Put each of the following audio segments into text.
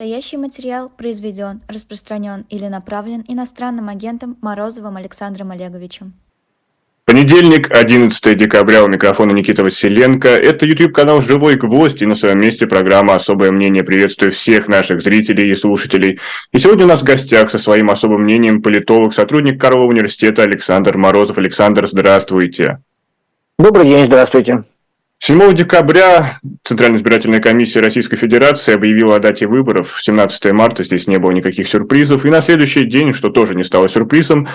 Настоящий материал произведен, распространен или направлен иностранным агентом Морозовым Александром Олеговичем. Понедельник, 11 декабря, у микрофона Никита Василенко. Это YouTube-канал «Живой гвоздь» и на своем месте программа «Особое мнение». Приветствую всех наших зрителей и слушателей. И сегодня у нас в гостях со своим особым мнением политолог, сотрудник Карлова университета Александр Морозов. Александр, здравствуйте. Добрый день, здравствуйте. 7 декабря Центральная избирательная комиссия Российской Федерации объявила о дате выборов. 17 марта здесь не было никаких сюрпризов. И на следующий день, что тоже не стало сюрпризом,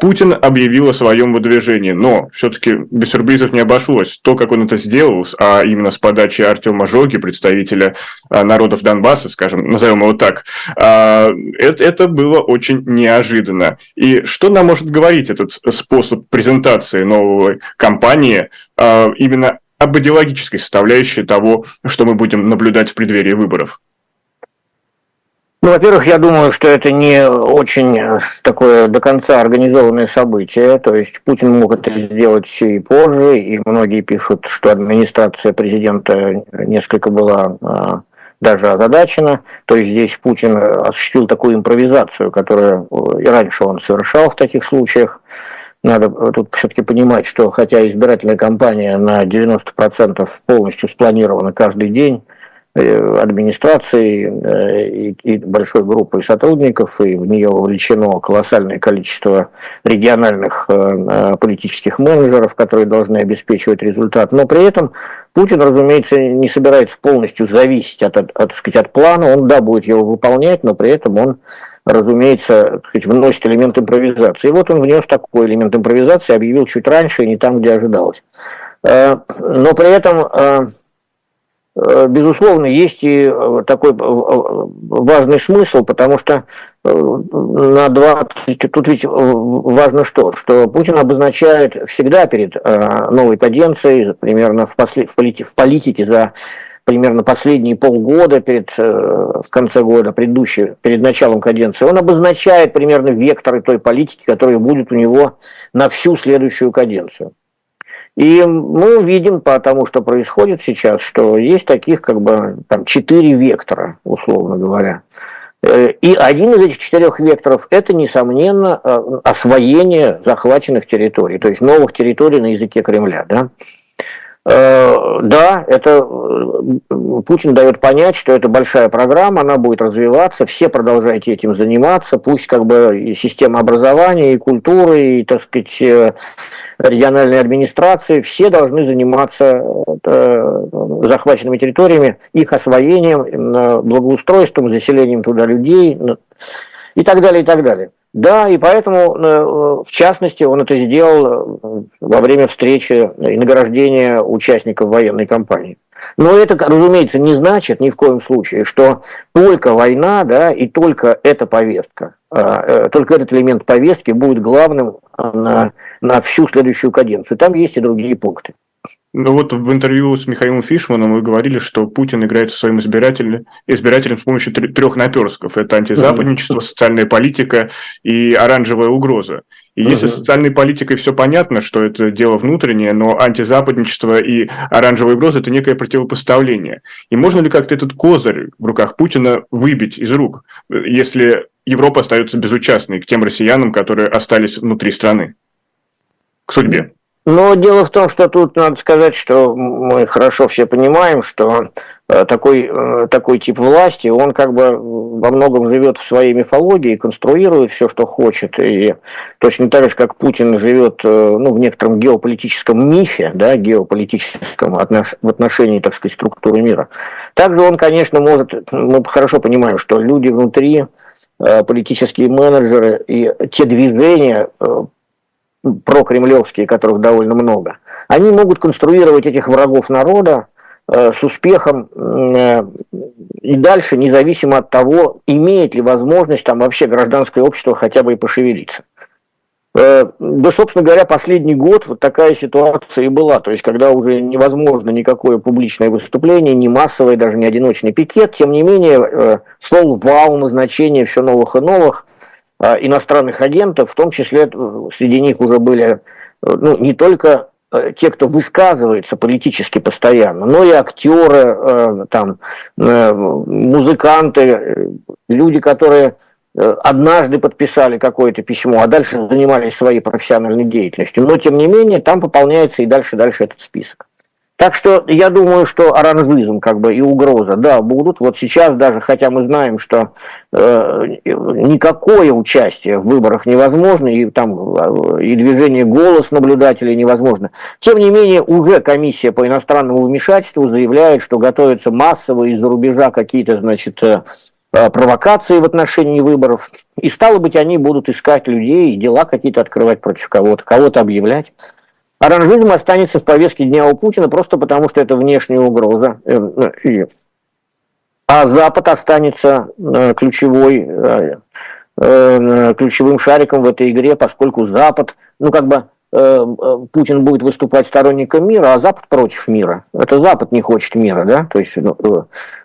Путин объявил о своем выдвижении. Но все-таки без сюрпризов не обошлось. То, как он это сделал, а именно с подачи Артема Жоги, представителя народов Донбасса, скажем, назовем его так, это было очень неожиданно. И что нам может говорить этот способ презентации новой кампании именно об идеологической составляющей того, что мы будем наблюдать в преддверии выборов? Ну, во-первых, я думаю, что это не очень такое до конца организованное событие. То есть Путин мог это сделать и позже, и многие пишут, что администрация президента несколько была даже озадачена. То есть здесь Путин осуществил такую импровизацию, которую и раньше он совершал в таких случаях. Надо тут все-таки понимать, что хотя избирательная кампания на 90% полностью спланирована каждый день администрацией и большой группой сотрудников, и в нее вовлечено колоссальное количество региональных политических менеджеров, которые должны обеспечивать результат. Но при этом Путин, разумеется, не собирается полностью зависеть от плана. Он, да, будет его выполнять, но при этом он, разумеется, вносит элемент импровизации. И вот он внес такой элемент импровизации, объявил чуть раньше и не там, где ожидалось. Но при этом, безусловно, есть и такой важный смысл, потому что тут ведь важно что? Что Путин обозначает всегда перед новой каденцией, примерно в политике за примерно последние полгода, в конце года, перед началом каденции, он обозначает примерно векторы той политики, которая будет у него на всю следующую каденцию. И мы видим по тому, что происходит сейчас, что есть таких 4 вектора, условно говоря. И один из этих 4 векторов – это, несомненно, освоение захваченных территорий, то есть новых территорий на языке Кремля. Да? Да, это Путин дает понять, что это большая программа, она будет развиваться, все продолжайте этим заниматься, пусть и система образования, и культуры, и, региональной администрации, все должны заниматься захваченными территориями, их освоением, благоустройством, заселением туда людей и так далее, и так далее. Да, и поэтому, в частности, он это сделал во время встречи и награждения участников военной кампании. Но это, разумеется, не значит ни в коем случае, что только война, да, и только эта повестка, только этот элемент повестки будет главным на всю следующую каденцию. Там есть и другие пункты. Ну вот в интервью с Михаилом Фишманом вы говорили, что Путин играет со своим избирателем с помощью 3 наперстков. Это антизападничество, социальная политика и оранжевая угроза. И если с социальной политикой все понятно, что это дело внутреннее, но антизападничество и оранжевая угроза – это некое противопоставление. И можно ли как-то этот козырь в руках Путина выбить из рук, если Европа остается безучастной к тем россиянам, которые остались внутри страны, к судьбе? Но дело в том, что тут надо сказать, что мы хорошо все понимаем, что такой тип власти, он во многом живет в своей мифологии, конструирует все, что хочет. И точно так же, как Путин живет в некотором геополитическом мифе, да, геополитическом в отношении, структуры мира. Также он, конечно, мы хорошо понимаем, что люди внутри, политические менеджеры и те движения прокремлевские, которых довольно много, они могут конструировать этих врагов народа с успехом и дальше, независимо от того, имеет ли возможность там вообще гражданское общество хотя бы и пошевелиться. Да, собственно говоря, последний год вот такая ситуация и была, то есть когда уже невозможно никакое публичное выступление, ни массовое, даже не одиночный пикет, тем не менее шел вал назначения все новых и новых иностранных агентов, в том числе среди них уже были не только те, кто высказывается политически постоянно, но и актеры, там, музыканты, люди, которые однажды подписали какое-то письмо, а дальше занимались своей профессиональной деятельностью. Но, тем не менее, там пополняется и дальше этот список. Так что я думаю, что оранжизм как бы и угроза, да, будут. Вот сейчас даже, хотя мы знаем, что никакое участие в выборах невозможно, и там и движение «Голос» наблюдателей невозможно. Тем не менее, уже комиссия по иностранному вмешательству заявляет, что готовятся массовые из-за рубежа какие-то, значит, провокации в отношении выборов. И стало быть, они будут искать людей и дела какие-то открывать против кого-то, кого-то объявлять. Оранжизм останется в повестке дня у Путина просто потому, что это внешняя угроза. А Запад останется ключевым шариком в этой игре, поскольку Запад, ну как бы Путин будет выступать сторонником мира, а Запад против мира. Это Запад не хочет мира, да? То есть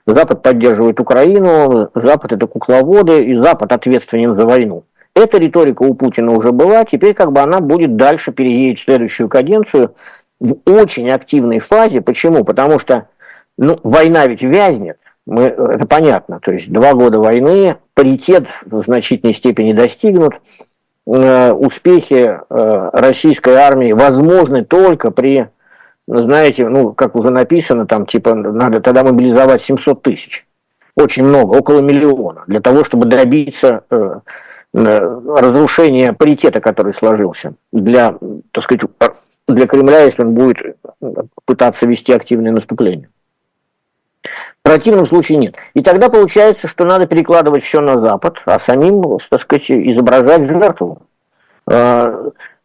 Запад поддерживает Украину, Запад это кукловоды, и Запад ответственен за войну. Эта риторика у Путина уже была, теперь как бы она будет дальше переедет в следующую каденцию в очень активной фазе. Почему? Потому что война ведь вязнет, это понятно. То есть 2 года войны, паритет в значительной степени достигнут, успехи российской армии возможны только при, знаете, ну как уже написано, там типа надо тогда мобилизовать 700 тысяч. Очень много, около миллиона, для того, чтобы добиться разрушения паритета, который сложился для, так сказать, для Кремля, если он будет пытаться вести активное наступление. В противном случае нет. И тогда получается, что надо перекладывать все на Запад, а самим, так сказать, изображать жертву.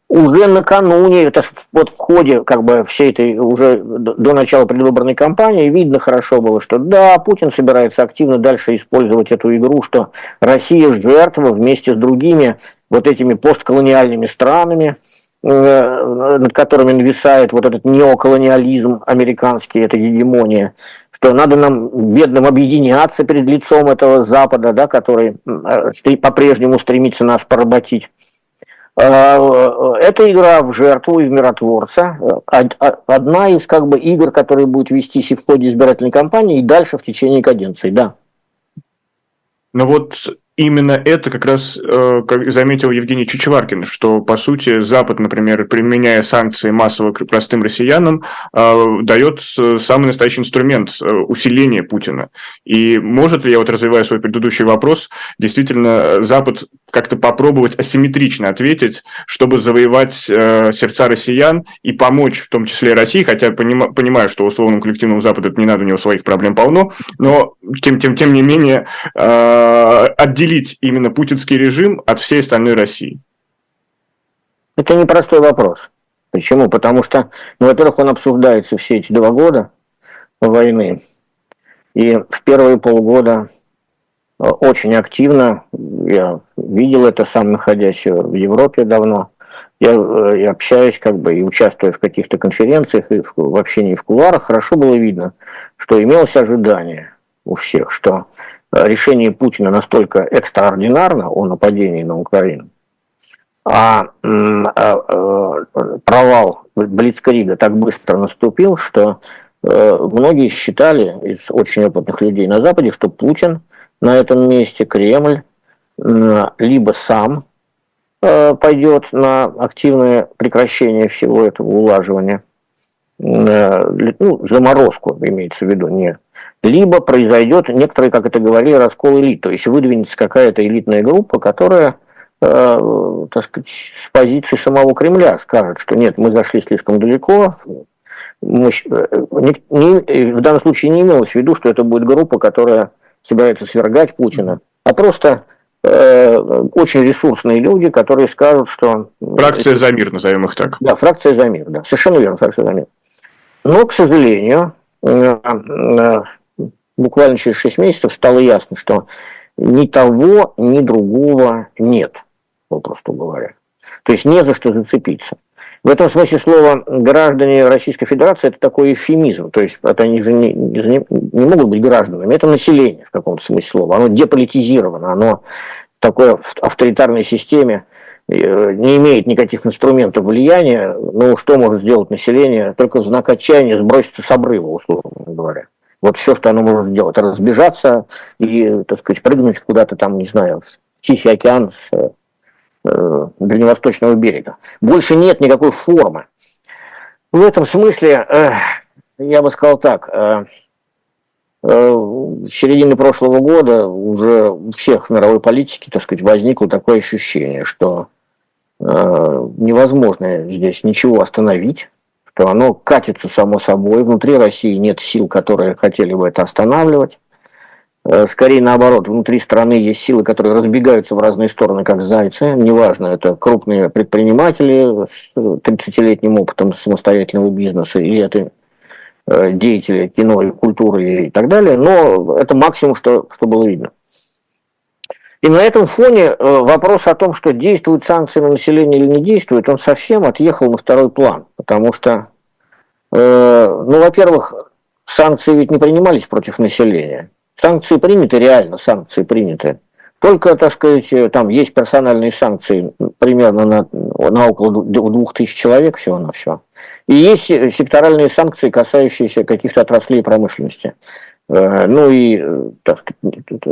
Уже накануне, это вот в ходе как бы всей этой, уже до начала предвыборной кампании, видно хорошо было, что да, Путин собирается активно дальше использовать эту игру, что Россия жертва вместе с другими вот этими постколониальными странами, над которыми нависает вот этот неоколониализм американский, эта гегемония, что надо нам, бедным, объединяться перед лицом этого Запада, да, который по-прежнему стремится нас поработить. Это игра в жертву и в миротворца, одна из как бы игр, которые будут вестись и в ходе избирательной кампании, и дальше в течение каденции, да. Ну вот именно это как раз заметил Евгений Чичеваркин, что по сути Запад, например, применяя санкции массово к простым россиянам, дает самый настоящий инструмент усиления Путина. И может ли, я вот развиваю свой предыдущий вопрос, действительно Запад как-то попробовать асимметрично ответить, чтобы завоевать сердца россиян и помочь, в том числе России, хотя понимаю, что условному коллективному Западу это не надо, у него своих проблем полно, но тем не менее отделить именно путинский режим от всей остальной России? Это непростой вопрос. Почему? Потому что, ну, во-первых, он обсуждается все эти 2 года войны, и в первые полгода очень активно, я видел это сам, находясь в Европе давно, я общаюсь как бы и участвую в каких-то конференциях, и в общении в кулуарах, хорошо было видно, что имелось ожидание у всех, что решение Путина настолько экстраординарно о нападении на Украину, а провал блицкрига так быстро наступил, что многие считали из очень опытных людей на Западе, что Путин на этом месте, Кремль, либо сам пойдет на активное прекращение всего этого улаживания, ну, заморозку имеется в виду, не, либо произойдет некоторые, как это говорили, раскол элит, то есть выдвинется какая-то элитная группа, которая, так сказать, с позиции самого Кремля скажет, что нет, мы зашли слишком далеко. В данном случае не имелось в виду, что это будет группа, которая собирается свергать Путина, а просто очень ресурсные люди, которые скажут, что... Фракция «За мир», назовем их так. Да, фракция «За мир», да, совершенно верно, фракция «За мир». Но, к сожалению, буквально через 6 месяцев стало ясно, что ни того, ни другого нет, попросту говоря. То есть не за что зацепиться. В этом смысле слова граждане Российской Федерации – это такой эвфемизм, то есть это они же не могут быть гражданами, это население в каком-то смысле слова, оно деполитизировано, оно в такой авторитарной системе не имеет никаких инструментов влияния, ну что может сделать население? Только в знак отчаяния сброситься с обрыва, условно говоря. Вот все, что оно может сделать, разбежаться и, так сказать, прыгнуть куда-то там, не знаю, в Тихий океан с дальневосточного берега. Больше нет никакой формы. В этом смысле, я бы сказал так, в середине прошлого года уже у всех в мировой политике, так сказать, возникло такое ощущение, что невозможно здесь ничего остановить, что оно катится само собой, внутри России нет сил, которые хотели бы это останавливать. Скорее наоборот, внутри страны есть силы, которые разбегаются в разные стороны, как зайцы. Неважно, это крупные предприниматели с 30-летним опытом самостоятельного бизнеса, и это деятели кино и культуры и так далее. Но это максимум, что было видно. И на этом фоне вопрос о том, что действуют санкции на население или не действуют, он совсем отъехал на второй план. Потому что, ну, во-первых, санкции ведь не принимались против населения. Санкции приняты, реально санкции приняты. Только, так сказать, там есть персональные санкции примерно на около 2000 человек всего-навсего. И есть секторальные санкции, касающиеся каких-то отраслей промышленности. Ну и, так сказать,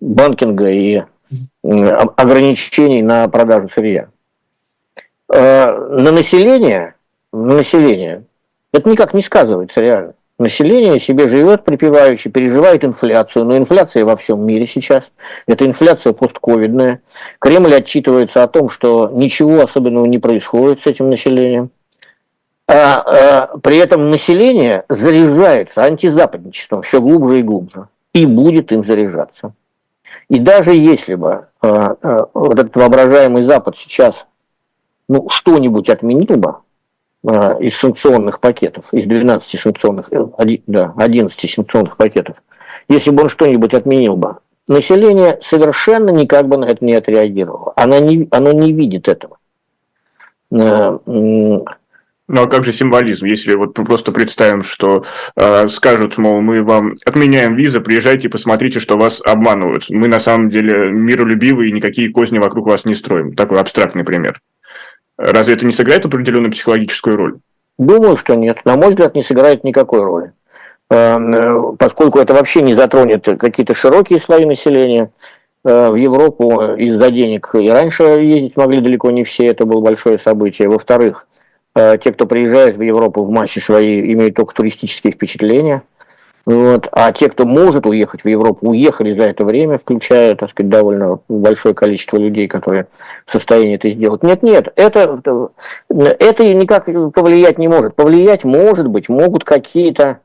банкинга и ограничений на продажу сырья. На население это никак не сказывается реально. Население себе живет припевающе, переживает инфляцию, но инфляция во всем мире сейчас, это инфляция постковидная. Кремль отчитывается о том, что ничего особенного не происходит с этим населением. А при этом население заряжается антизападничеством все глубже и глубже, и будет им заряжаться. И даже если бы вот этот воображаемый Запад сейчас ну, что-нибудь отменил бы, из санкционных пакетов, из 12 санкционных, 11 санкционных пакетов, если бы он что-нибудь отменил бы, население совершенно никак бы на это не отреагировало. Оно не видит этого. Ну а как же символизм, если вот мы просто представим, что скажут, мол, мы вам отменяем визы, приезжайте, посмотрите, что вас обманывают. Мы на самом деле миролюбивые, никакие козни вокруг вас не строим. Такой абстрактный пример. Разве это не сыграет определенную психологическую роль? Думаю, что нет. На мой взгляд, не сыграет никакой роли. Поскольку это вообще не затронет какие-то широкие слои населения. В Европу из-за денег и раньше ездить могли далеко не все. Это было большое событие. Во-вторых, те, кто приезжает в Европу в массе своей, имеют только туристические впечатления. Вот. А те, кто может уехать в Европу, уехали за это время, включая, так сказать, довольно большое количество людей, которые в состоянии это сделать. Нет, это никак повлиять не может. Повлиять, может быть, могут какие-то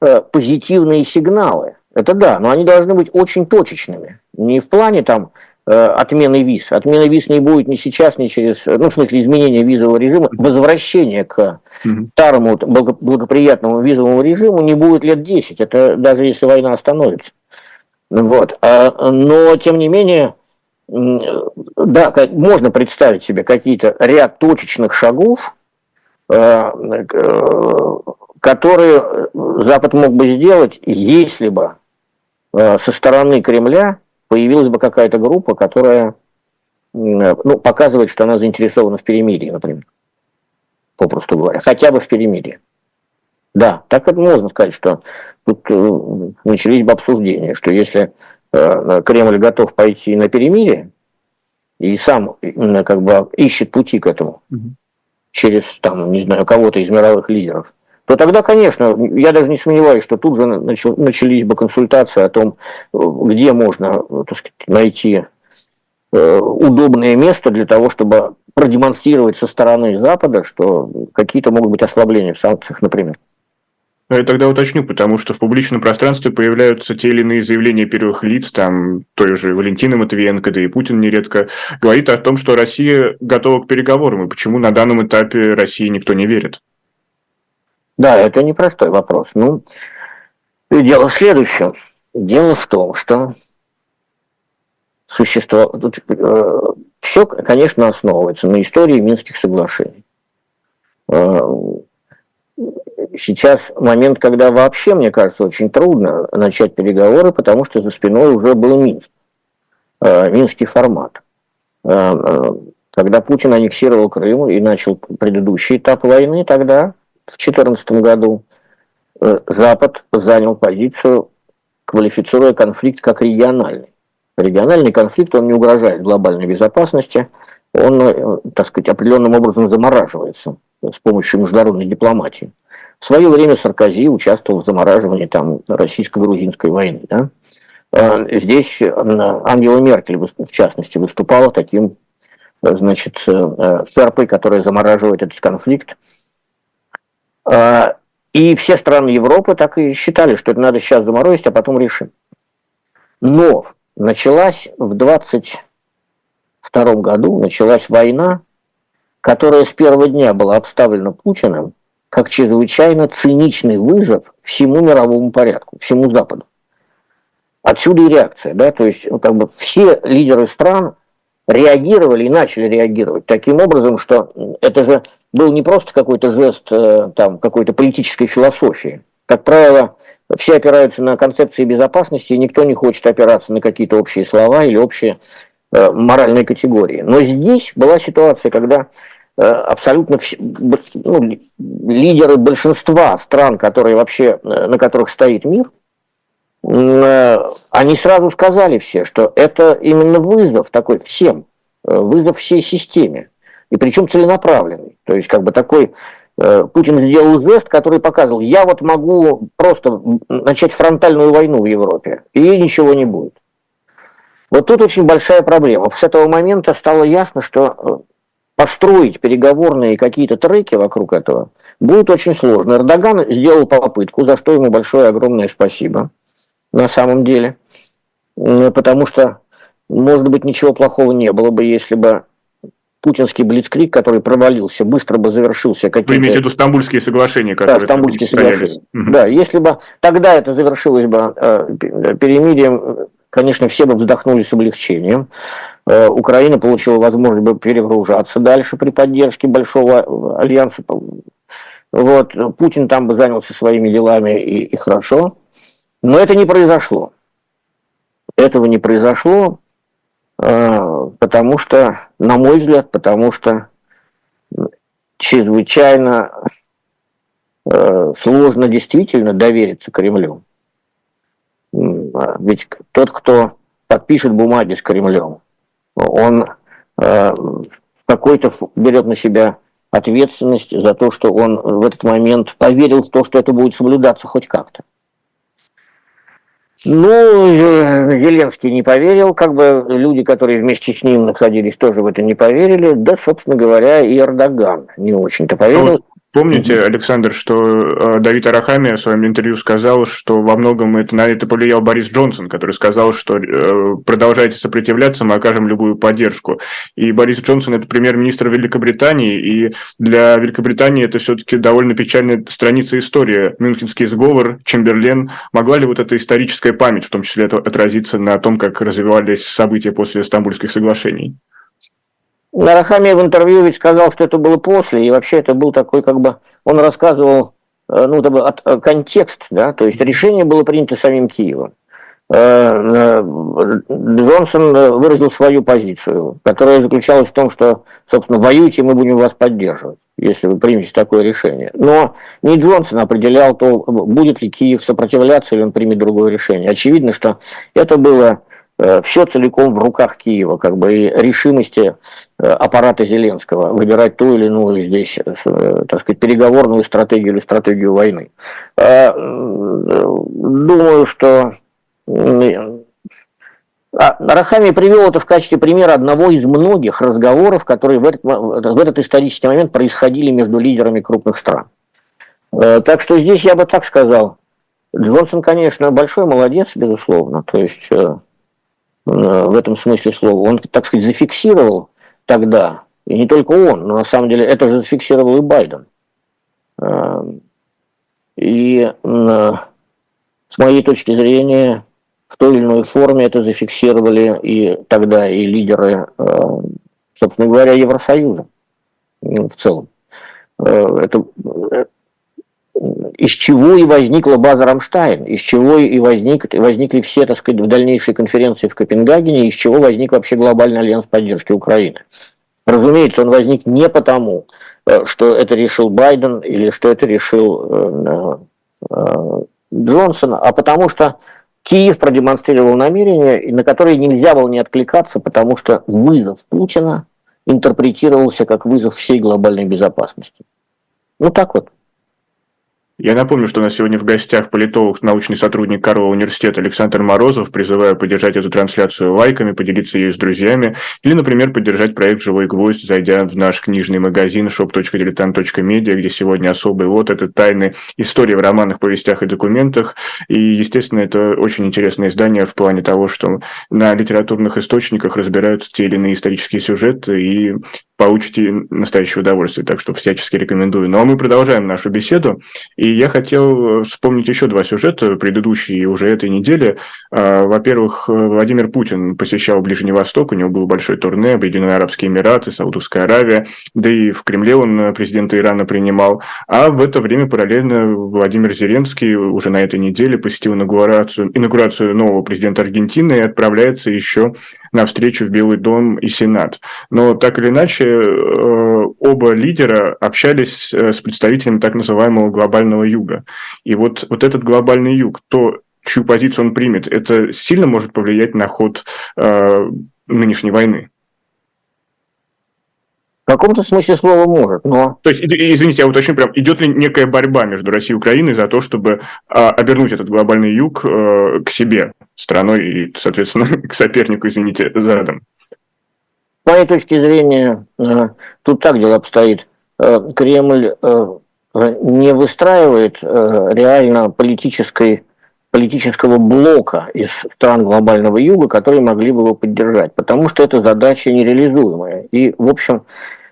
позитивные сигналы. Это да, но они должны быть очень точечными. Не в плане там отмены виз. Отмены виз не будет ни сейчас, ни через, ну, в смысле, изменения визового режима, возвращение к старому благоприятному визовому режиму не будет лет 10, это даже если война остановится. Вот. Но, тем не менее, да, можно представить себе какие-то ряд точечных шагов, которые Запад мог бы сделать, если бы со стороны Кремля появилась бы какая-то группа, которая ну, показывает, что она заинтересована в перемирии, например, попросту говоря, хотя бы в перемирии. Да, так это можно сказать, что тут начались бы обсуждения, что если Кремль готов пойти на перемирие и сам как бы ищет пути к этому через, там, не знаю, кого-то из мировых лидеров, то тогда, конечно, я даже не сомневаюсь, что тут же начались бы консультации о том, где можно, так сказать, найти удобное место для того, чтобы продемонстрировать со стороны Запада, что какие-то могут быть ослабления в санкциях, например. Я тогда уточню, потому что в публичном пространстве появляются те или иные заявления первых лиц, там той же Валентины Матвиенко, да и Путин нередко говорит о том, что Россия готова к переговорам, и почему на данном этапе России никто не верит. Да, это непростой вопрос. Ну, дело в следующем. Дело в том, что тут все, конечно, основывается на истории Минских соглашений. Сейчас момент, когда вообще, мне кажется, очень трудно начать переговоры, потому что за спиной уже был Минск, минский формат. Когда Путин аннексировал Крым и начал предыдущий этап войны, тогда, в 2014 году, Запад занял позицию, квалифицируя конфликт как региональный. Региональный конфликт, он не угрожает глобальной безопасности, он, так сказать, определенным образом замораживается с помощью международной дипломатии. В свое время Саркози участвовал в замораживании российско-грузинской войны. Да? Здесь Ангела Меркель, в частности, выступала таким, значит, серпой, которая замораживает этот конфликт. И все страны Европы так и считали, что это надо сейчас заморозить, а потом решим. Но началась в 22 году началась война, которая с первого дня была обставлена Путиным как чрезвычайно циничный вызов всему мировому порядку, всему Западу. Отсюда и реакция, да, то есть все лидеры стран реагировали и начали реагировать таким образом, что это же был не просто какой-то жест какой-то политической философии. Как правило, все опираются на концепции безопасности, и никто не хочет опираться на какие-то общие слова или общие моральные категории. Но здесь была ситуация, когда абсолютно лидеры большинства стран, которые вообще, на которых стоит мир, они сразу сказали все, что это именно вызов такой всем, вызов всей системе, и причем целенаправленный. То есть такой Путин сделал жест, который показывал, я вот могу просто начать фронтальную войну в Европе, и ничего не будет. Вот тут очень большая проблема. С этого момента стало ясно, что построить переговорные какие-то треки вокруг этого будет очень сложно. Эрдоган сделал попытку, за что ему большое, огромное спасибо. На самом деле, потому что, может быть, ничего плохого не было бы, если бы путинский блицкриг, который провалился, быстро бы завершился какие-то... Вы имеете в виду Стамбульские соглашения, которые... Да, Стамбульские соглашения. Угу. Да, если бы тогда это завершилось бы перемирием, конечно, все бы вздохнули с облегчением. Украина получила возможность бы перегружаться дальше при поддержке Большого Альянса. Вот, Путин там бы занялся своими делами и хорошо... Но это не произошло. Этого не произошло, потому что, на мой взгляд, потому что чрезвычайно сложно действительно довериться Кремлю. Ведь тот, кто подпишет бумаги с Кремлем, он какой-то берет на себя ответственность за то, что он в этот момент поверил в то, что это будет соблюдаться хоть как-то. Ну, Зеленский не поверил, люди, которые вместе с ним находились, тоже в это не поверили, да, собственно говоря, и Эрдоган не очень-то поверил. Ну, помните, Александр, что Давид Арахамия в своем интервью сказал, что во многом на это повлиял Борис Джонсон, который сказал, что продолжайте сопротивляться, мы окажем любую поддержку. И Борис Джонсон – это премьер-министр Великобритании, и для Великобритании это все-таки довольно печальная страница истории. Мюнхенский сговор, Чемберлен. Могла ли вот эта историческая память, в том числе, отразиться на том, как развивались события после Стамбульских соглашений? Арахамия в интервью ведь сказал, что это было после, и вообще это был такой, он рассказывал, контекст, да, то есть решение было принято самим Киевом. Джонсон выразил свою позицию, которая заключалась в том, что, собственно, воюйте, мы будем вас поддерживать, если вы примете такое решение. Но не Джонсон определял то, будет ли Киев сопротивляться, или он примет другое решение. Очевидно, что это было... Все целиком в руках Киева, и решимости аппарата Зеленского выбирать ту или иную здесь, так сказать, переговорную стратегию или стратегию войны. Думаю, что Арахамия привел это в качестве примера одного из многих разговоров, которые в этот исторический момент происходили между лидерами крупных стран. Так что здесь я бы так сказал. Джонсон, конечно, большой молодец, безусловно, то есть... в этом смысле слова, он, так сказать, зафиксировал тогда, и не только он, но на самом деле это же зафиксировал и Байден. И с моей точки зрения, в той или иной форме это зафиксировали и тогда и лидеры, собственно говоря, Евросоюза в целом. Это... Из чего и возникла база «Рамштайн», из чего и возникли все, так сказать, дальнейшие конференции в Копенгагене, из чего возник вообще глобальный альянс поддержки Украины. Разумеется, он возник не потому, что это решил Байден или что это решил Джонсон, а потому что Киев продемонстрировал намерения, на которые нельзя было не откликаться, потому что вызов Путина интерпретировался как вызов всей глобальной безопасности. Ну так вот. Я напомню, что у нас сегодня в гостях политолог, научный сотрудник Карлова университета Александр Морозов. Призываю поддержать эту трансляцию лайками, поделиться ею с друзьями или, например, поддержать проект «Живой гвоздь», зайдя в наш книжный магазин shop.diletant.media, где сегодня особый лот. Это тайны истории в романах, повестях и документах. И, естественно, это очень интересное издание в плане того, что на литературных источниках разбираются те или иные исторические сюжеты, и получите настоящее удовольствие. Так что всячески рекомендую. Ну а мы продолжаем нашу беседу. И я хотел вспомнить еще два сюжета, предыдущие уже этой недели. Во-первых, Владимир Путин посещал Ближний Восток, у него был большой турне, Объединенные Арабские Эмираты, Саудовская Аравия, да и в Кремле он президента Ирана принимал. А в это время параллельно Владимир Зеленский уже на этой неделе посетил инаугурацию нового президента Аргентины и отправляется еще на встречу в Белый дом и Сенат. Но так или иначе, оба лидера общались с представителями так называемого глобального юга. И вот этот глобальный юг, то, чью позицию он примет, это сильно может повлиять на ход нынешней войны? В каком-то смысле слова может, но... То есть, извините, я уточню, прям идет ли некая борьба между Россией и Украиной за то, чтобы обернуть этот глобальный юг к себе страной и, соответственно, к сопернику, извините, задом? С моей точки зрения, тут так дело обстоит. Кремль не выстраивает реально политического блока из стран глобального юга, которые могли бы его поддержать, потому что это задача нереализуемая. И, в общем,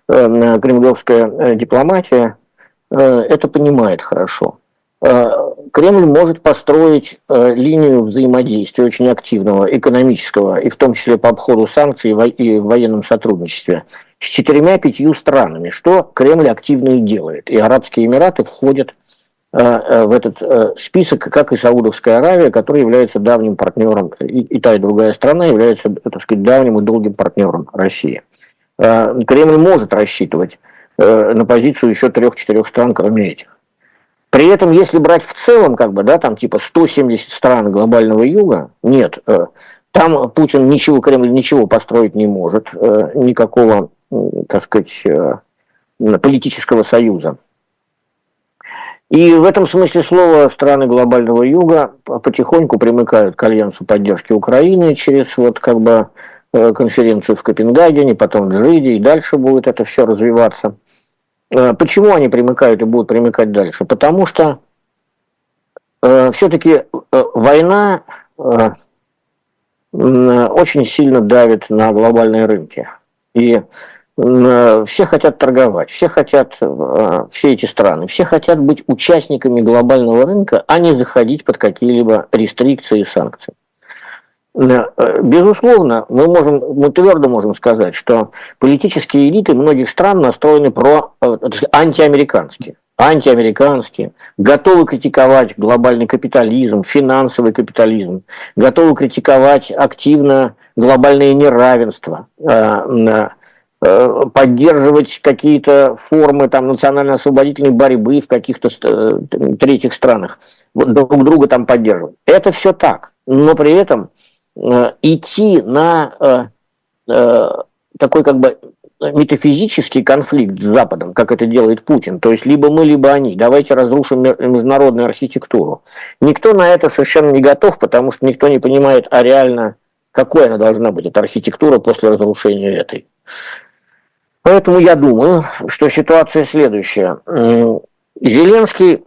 кремлевская дипломатия это понимает хорошо. Кремль может построить линию взаимодействия очень активного, экономического, и в том числе по обходу санкций и в военном сотрудничестве, с 4-5 странами, что Кремль активно и делает. И Арабские Эмираты входят в этот список, как и Саудовская Аравия, которая является давним партнером, и та, и другая страна является, так сказать, давним и долгим партнером России. Кремль может рассчитывать на позицию еще 3-4 стран, кроме этих. При этом, если брать в целом, как бы, да, там типа 170 стран глобального юга, нет, там Путин ничего, Кремль ничего построить не может, никакого, так сказать, политического союза. И в этом смысле слова страны глобального юга потихоньку примыкают к альянсу поддержки Украины через вот как бы конференцию в Копенгагене, потом в Джидде, и дальше будет это все развиваться. Почему они примыкают и будут примыкать дальше? Потому что все-таки война очень сильно давит на глобальные рынки. И все хотят торговать, все эти страны, все хотят быть участниками глобального рынка, а не заходить под какие-либо рестрикции и санкции. Безусловно, мы твердо можем сказать, что политические элиты многих стран настроены антиамериканские, готовы критиковать глобальный капитализм, финансовый капитализм, готовы критиковать активно глобальные неравенства, поддерживать какие-то формы национально-освободительной борьбы в каких-то третьих странах, друг друга там поддерживать. Это все так, но при этом идти на такой как бы метафизический конфликт с Западом, как это делает Путин, то есть либо мы, либо они, давайте разрушим международную архитектуру. Никто на это совершенно не готов, потому что никто не понимает, а реально какой она должна быть, эта архитектура после разрушения этой. Поэтому я думаю, что ситуация следующая. Зеленский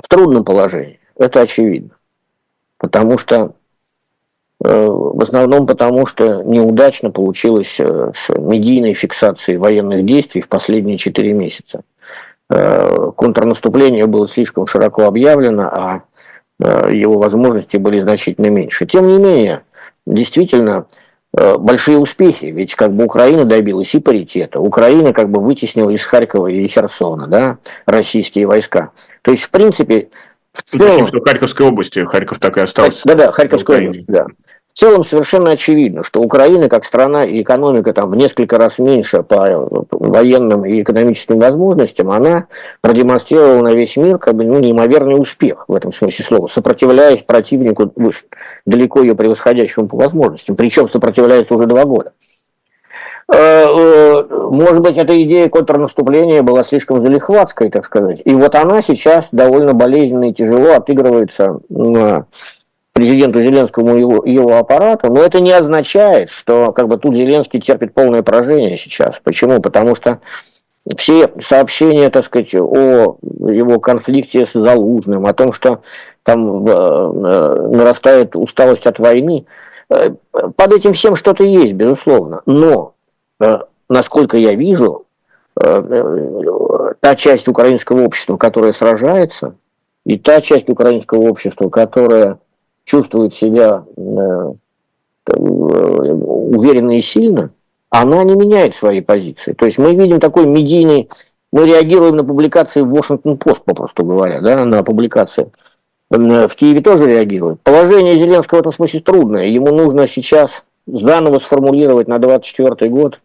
в трудном положении, это очевидно. Потому что, в основном потому, что неудачно получилось с медийной фиксацией военных действий в последние 4 месяца. Контрнаступление было слишком широко объявлено, а его возможности были значительно меньше. Тем не менее, действительно... большие успехи, ведь как бы Украина добилась и паритета, Украина как бы вытеснила из Харькова и Херсона, да, российские войска. То есть, в принципе, в целом... Что в Харьковской области, Харьков так и остался. Да, Харьковская область, да. В целом совершенно очевидно, что Украина как страна и экономика там в несколько раз меньше по военным и экономическим возможностям, она продемонстрировала на весь мир как бы, неимоверный успех в этом смысле слова, сопротивляясь противнику далеко ее превосходящему по возможностям, причем сопротивляется уже 2 года. Может быть, эта идея контрнаступления была слишком залихватской, так сказать. И вот она сейчас довольно болезненно и тяжело отыгрывается президенту Зеленскому и его аппарату. Но это не означает, что как бы, тут Зеленский терпит полное поражение сейчас. Почему? Потому что все сообщения, так сказать, о его конфликте с Залужным, о том, что там нарастает усталость от войны, под этим всем что-то есть, безусловно. Но насколько я вижу, та часть украинского общества, которая сражается, и та часть украинского общества, которая чувствует себя уверенно и сильно, она не меняет свои позиции. То есть мы видим такой медийный... Мы реагируем на публикации в Washington Post, попросту говоря, да, на публикации. В Киеве тоже реагируют. Положение Зеленского в этом смысле трудное. Ему нужно сейчас заново сформулировать на 2024 год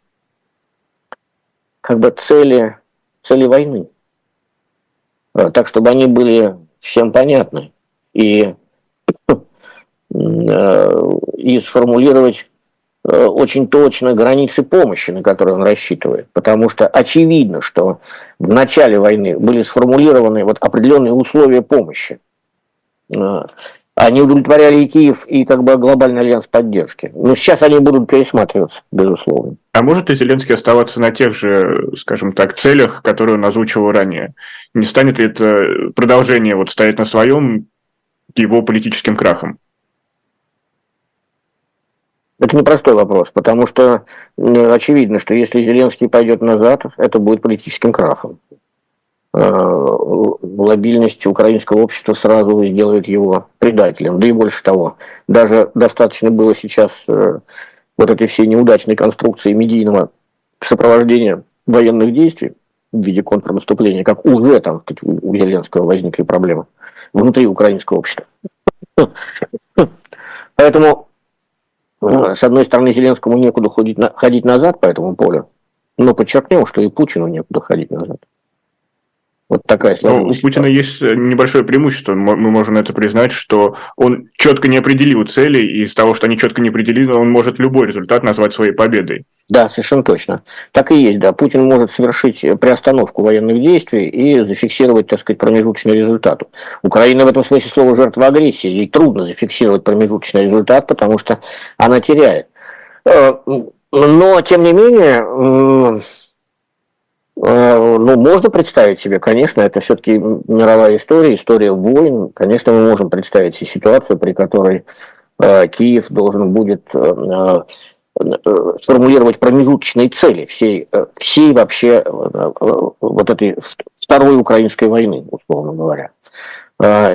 как бы цели войны. Так, чтобы они были всем понятны. И сформулировать очень точно границы помощи, на которые он рассчитывает. Потому что очевидно, что в начале войны были сформулированы вот определенные условия помощи. Они удовлетворяли и Киев, и как бы глобальный альянс поддержки. Но сейчас они будут пересматриваться, безусловно. А может ли Зеленский оставаться на тех же, скажем так, целях, которые он озвучивал ранее? Не станет ли это продолжение вот стоять на своем его политическим крахом? Это непростой вопрос, потому что очевидно, что если Зеленский пойдет назад, это будет политическим крахом. Лобильность украинского общества сразу сделает его предателем. Да и больше того, даже достаточно было сейчас вот этой всей неудачной конструкции медийного сопровождения военных действий в виде контрнаступления, как уже там у Зеленского возникли проблемы внутри украинского общества. Поэтому, с одной стороны, Зеленскому некуда ходить назад по этому полю, но подчеркнем, что и Путину некуда ходить назад. Вот такая сложность. У Путина есть небольшое преимущество, мы можем это признать, что он четко не определил цели, и из того, что они четко не определены, он может любой результат назвать своей победой. Да, совершенно точно. Так и есть, да. Путин может совершить приостановку военных действий и зафиксировать, так сказать, промежуточный результат. Украина в этом смысле слова жертва агрессии. Ей трудно зафиксировать промежуточный результат, потому что она теряет. Но, тем не менее... Ну, можно представить себе, конечно, это все-таки мировая история, история войн. Конечно, мы можем представить себе ситуацию, при которой Киев должен будет сформулировать промежуточные цели всей вообще вот этой второй украинской войны, условно говоря.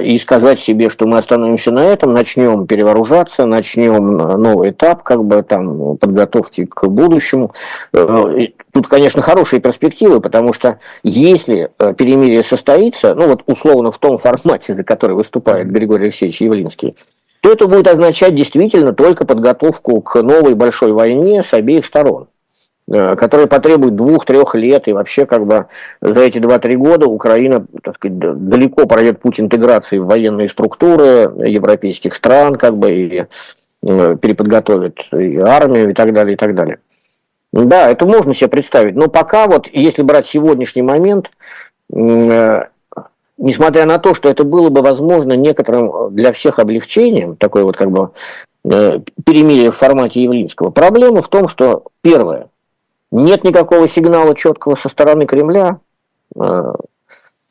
И сказать себе, что мы остановимся на этом, начнем перевооружаться, начнем новый этап как бы, там, подготовки к будущему. Тут, конечно, хорошие перспективы, потому что если перемирие состоится, ну вот условно в том формате, за который выступает Григорий Алексеевич Явлинский, то это будет означать действительно только подготовку к новой большой войне с обеих сторон, которые потребуют 2-3 лет, и вообще как бы за эти 2-3 года Украина, так сказать, далеко пройдет путь интеграции в военные структуры европейских стран, как бы и переподготовит и армию, и так далее, и так далее. Да, это можно себе представить, но пока вот, если брать сегодняшний момент, несмотря на то, что это было бы возможно некоторым для всех облегчением, такое вот как бы перемирие в формате Явлинского, проблема в том, что первое, нет никакого сигнала четкого со стороны Кремля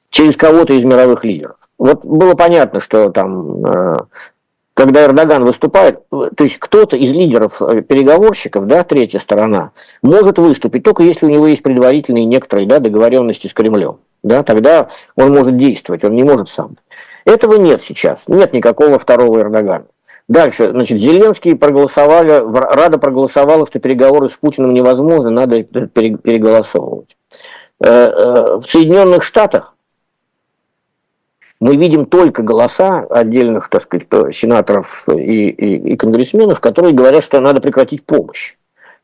через кого-то из мировых лидеров. Вот было понятно, что там, когда Эрдоган выступает, то есть кто-то из лидеров переговорщиков, да, третья сторона, может выступить только если у него есть предварительные некоторые, да, договоренности с Кремлем. Да, тогда он может действовать, он не может сам. Этого нет сейчас, нет никакого второго Эрдогана. Дальше, значит, Зеленский проголосовали, Рада проголосовала, что переговоры с Путиным невозможно, надо переголосовывать. В Соединенных Штатах мы видим только голоса отдельных, так сказать, сенаторов и конгрессменов, которые говорят, что надо прекратить помощь.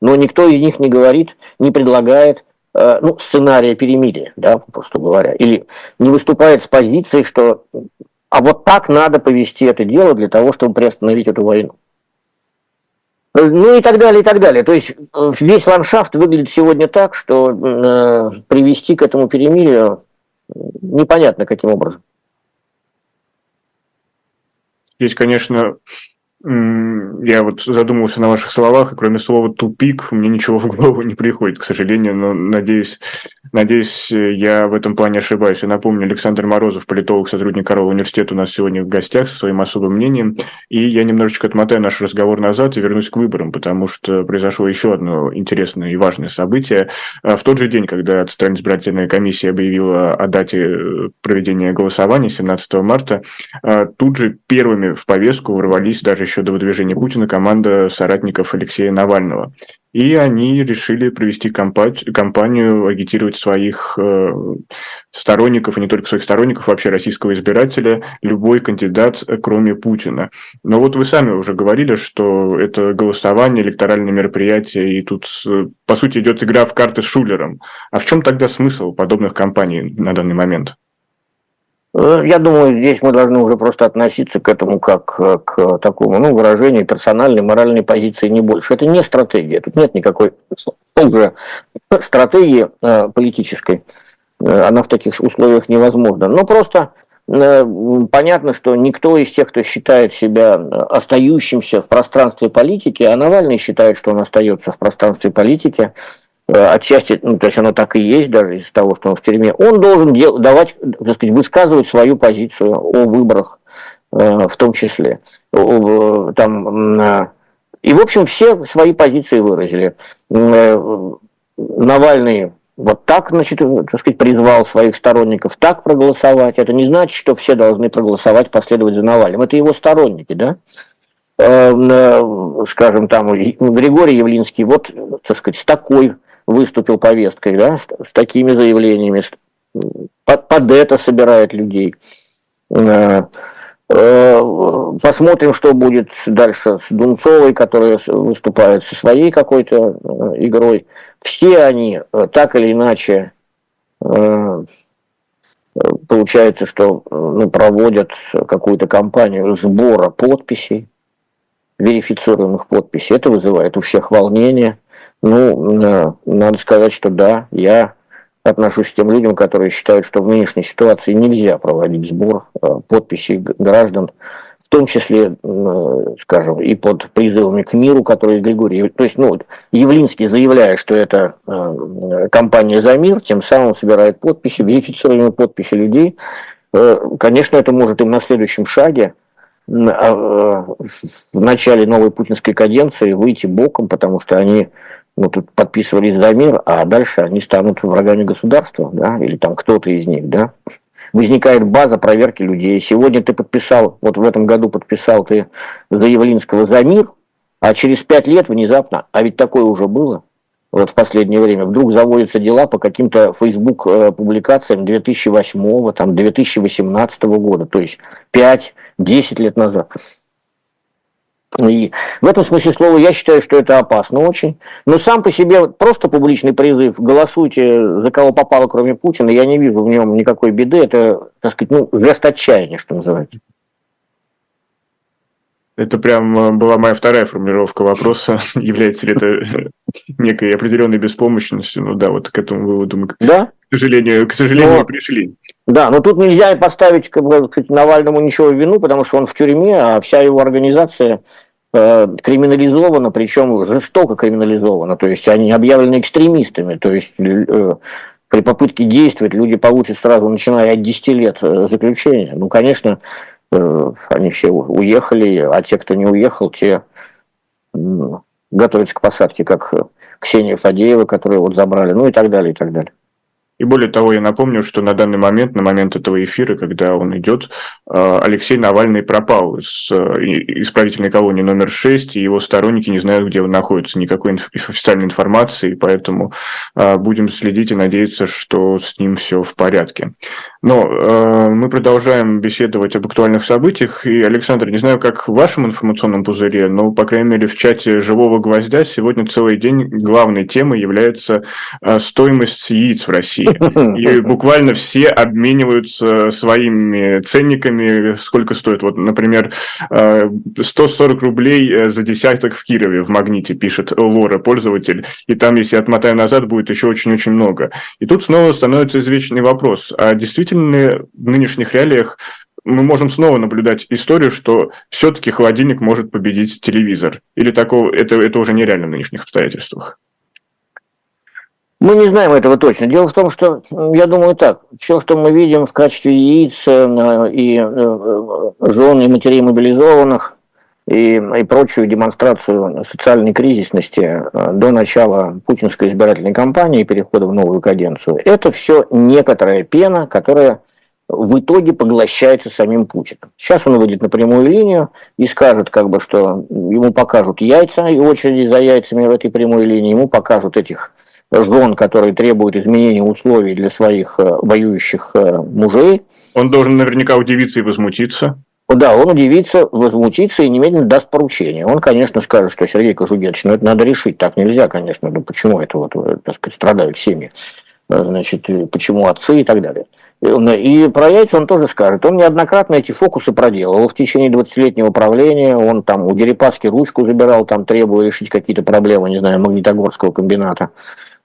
Но никто из них не говорит, не предлагает ну, сценария перемирия, да, просто говоря, или не выступает с позицией, что а вот так надо повести это дело для того, чтобы приостановить эту войну. Ну и так далее, и так далее. То есть весь ландшафт выглядит сегодня так, что привести к этому перемирию непонятно каким образом. Здесь, конечно, я вот задумался на ваших словах, и кроме слова «тупик» мне ничего в голову не приходит, к сожалению, но надеюсь, я в этом плане ошибаюсь. Я напомню, Александр Морозов, политолог, сотрудник Карлова университета, у нас сегодня в гостях со своим особым мнением, и я немножечко отмотаю наш разговор назад и вернусь к выборам, потому что произошло еще одно интересное и важное событие. В тот же день, когда Центральная избирательная комиссия объявила о дате проведения голосования, 17 марта, тут же первыми в повестку ворвались даже еще до выдвижения Путина команда соратников Алексея Навального. И они решили провести кампанию, агитировать своих сторонников, и не только своих сторонников, вообще российского избирателя, любой кандидат, кроме Путина. Но вот вы сами уже говорили, что это голосование, электоральное мероприятие, и тут, по сути, идет игра в карты с шулером. А в чем тогда смысл подобных кампаний на данный момент? Я думаю, здесь мы должны уже просто относиться к этому как к такому, ну, выражению персональной, моральной позиции, не больше. Это не стратегия, тут нет никакой уже стратегии политической, она в таких условиях невозможна. Но просто понятно, что никто из тех, кто считает себя остающимся в пространстве политики, а Навальный считает, что он остается в пространстве политики, отчасти, ну, то есть оно так и есть даже из-за того, что он в тюрьме, он должен давать, так сказать, высказывать свою позицию о выборах в том числе. И, в общем, все свои позиции выразили. Навальный вот так, значит, так сказать, призвал своих сторонников так проголосовать. Это не значит, что все должны проголосовать, последовать за Навальным. Это его сторонники, да? Скажем, там Григорий Явлинский вот, так сказать, с такой выступил повесткой, да, с такими заявлениями, под это собирает людей. Посмотрим, что будет дальше с Дунцовой, которая выступает со своей какой-то игрой. Все они так или иначе, получается, что ну, проводят какую-то кампанию сбора подписей, верифицируемых подписей. Это вызывает у всех волнение. Ну, надо сказать, что да, я отношусь к тем людям, которые считают, что в нынешней ситуации нельзя проводить сбор подписей граждан, в том числе, скажем, и под призывами к миру, которые Григорий... То есть, ну, Явлинский, заявляя, что это кампания за мир, тем самым собирает подписи, верифицируемые подписи людей. Конечно, это может им на следующем шаге в начале новой путинской каденции выйти боком, потому что они ну, тут подписывались за мир, а дальше они станут врагами государства, да, или там кто-то из них, да. Возникает база проверки людей. Сегодня ты подписал, вот в этом году подписал ты за Явлинского за мир, а через 5 лет внезапно, а ведь такое уже было, вот в последнее время, вдруг заводятся дела по каким-то Facebook-публикациям 2008-го, там, 2018-го года, то есть 5-10 лет назад. И в этом смысле слова я считаю, что это опасно очень. Но сам по себе просто публичный призыв «голосуйте за кого попало, кроме Путина», я не вижу в нем никакой беды, это, так сказать, ну, жест отчаяния, что называется. Это прям была моя вторая формулировка вопроса, является ли это некой определенной беспомощностью. Ну да, вот к этому выводу мы, да? к сожалению, но пришли. Да, но тут нельзя поставить как бы, Навальному ничего в вину, потому что он в тюрьме, а вся его организация криминализована, причем жестоко криминализована. То есть они объявлены экстремистами, то есть... При попытке действовать люди получат сразу, начиная от 10 лет заключения. Ну, конечно, они все уехали, а те, кто не уехал, те готовятся к посадке, как Ксения Фадеева, которую вот забрали, ну и так далее, и так далее. И более того, я напомню, что на данный момент, на момент этого эфира, когда он идет, Алексей Навальный пропал из исправительной колонии номер 6, и его сторонники не знают, где он находится, никакой официальной информации, поэтому будем следить и надеяться, что с ним все в порядке. Но мы продолжаем беседовать об актуальных событиях. И, Александр, не знаю, как в вашем информационном пузыре, но, по крайней мере, в чате «Живого гвоздя» сегодня целый день главной темой является стоимость яиц в России. И буквально все обмениваются своими ценниками, сколько стоит. Вот, например, 140 рублей за десяток в Кирове, в «Магните», пишет Лора, пользователь. И там, если отмотаю назад, будет еще очень-очень много. И тут снова становится извечный вопрос. А действительно, в нынешних реалиях мы можем снова наблюдать историю, что все-таки холодильник может победить телевизор? Или такого, это уже нереально в нынешних обстоятельствах? Мы не знаем этого точно. Дело в том, что, я думаю так, все, что мы видим в качестве яиц и жен и матерей мобилизованных и прочую демонстрацию социальной кризисности до начала путинской избирательной кампании и перехода в новую каденцию, это все некоторая пена, которая в итоге поглощается самим Путиным. Сейчас он выйдет на прямую линию и скажет, как бы, что ему покажут яйца и очереди за яйцами в этой прямой линии, ему покажут этих жен, которые требуют изменения условий для своих воюющих мужей. Он должен наверняка удивиться и возмутиться. Да, он удивится, возмутится и немедленно даст поручение. Он, конечно, скажет, что Сергей Кожугетович, но это надо решить, так нельзя, конечно, да почему это вот, так сказать, страдают семьи, значит, почему отцы и так далее. И про яйца он тоже скажет. Он неоднократно эти фокусы проделал в течение 20-летнего правления. Он там у Дерипаски ручку забирал, там требуя решить какие-то проблемы, не знаю, Магнитогорского комбината.